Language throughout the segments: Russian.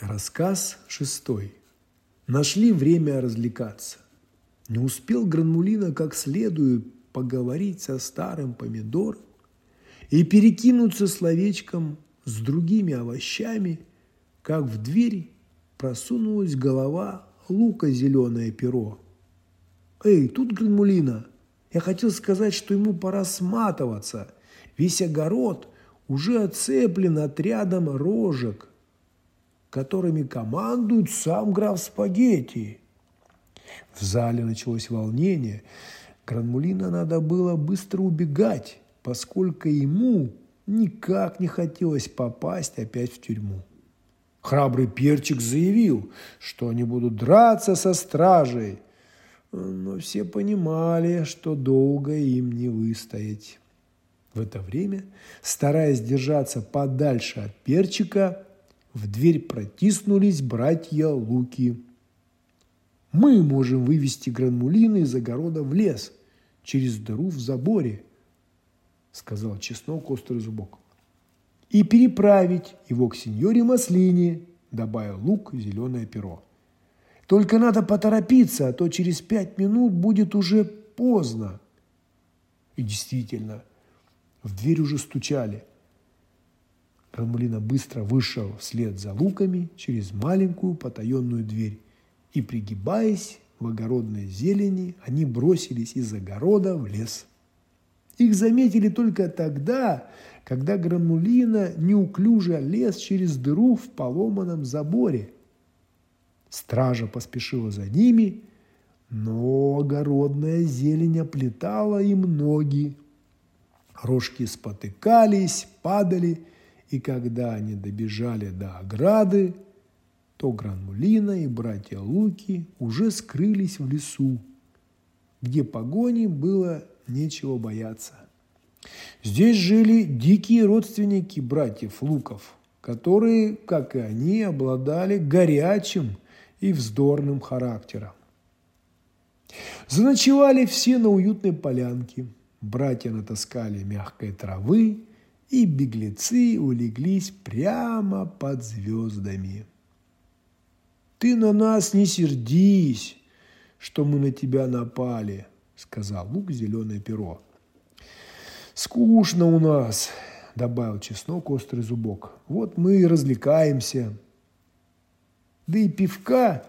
Рассказ 6. Нашли время развлекаться. Не успел Гранмулина как следует поговорить со старым помидором и перекинуться словечком с другими овощами, как в дверь просунулась голова лука зеленое перо. «Эй, тут Гранмулина! Я хотел сказать, что ему пора сматываться. Весь огород уже оцеплен отрядом рожек, которыми командует сам граф Спагетти». В зале началось волнение. Гранмулина надо было быстро убегать, поскольку ему никак не хотелось попасть опять в тюрьму. Храбрый Перчик заявил, что они будут драться со стражей, но все понимали, что долго им не выстоять. В это время, стараясь держаться подальше от Перчика, в дверь протиснулись братья Луки. «Мы можем вывести Гранмулина из огорода в лес через дыру в заборе», – сказал Чеснок Острый Зубок. «И переправить его к сеньоре Маслине», – добавил Лук зеленое перо. «Только надо поторопиться, а то через 5 минут будет уже поздно». И действительно, в дверь уже стучали. Гранмулина быстро вышел вслед за Луками через маленькую потаенную дверь. И, пригибаясь в огородной зелени, они бросились из огорода в лес. Их заметили только тогда, когда Гранмулина неуклюже лез через дыру в поломанном заборе. Стража поспешила за ними, но огородная зелень оплетала им ноги. Рожки спотыкались, падали, и когда они добежали до ограды, то Гранмулина и братья Луки уже скрылись в лесу, где погони было нечего бояться. Здесь жили дикие родственники братьев Луков, которые, как и они, обладали горячим и вздорным характером. Заночевали все на уютной полянке. Братья натаскали мягкой травы, и беглецы улеглись прямо под звездами. «Ты на нас не сердись, что мы на тебя напали», – сказал Лук зеленое перо. «Скучно у нас», – добавил Чеснок Острый Зубок. «Вот мы и развлекаемся. Да и пивка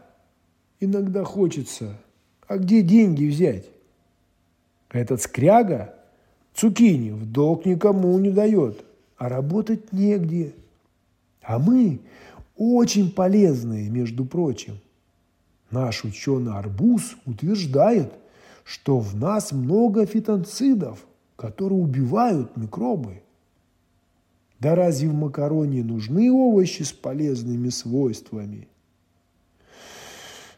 иногда хочется. А где деньги взять? Этот скряга, Цукини, в долг никому не дает, а работать негде. А мы очень полезные, между прочим. Наш ученый Арбуз утверждает, что в нас много фитонцидов, которые убивают микробы. Да разве в макароне нужны овощи с полезными свойствами?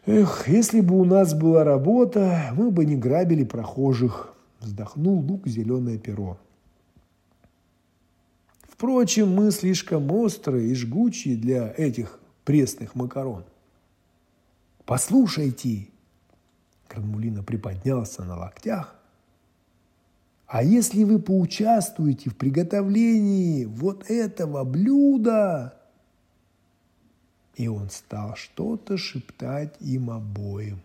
Эх, если бы у нас была работа, мы бы не грабили прохожих», – вздохнул Лук зеленое перо. «Впрочем, мы слишком острые и жгучие для этих пресных макарон». «Послушайте!» Гранмулина приподнялся на локтях. «А если вы поучаствуете в приготовлении вот этого блюда?» И он стал что-то шептать им обоим.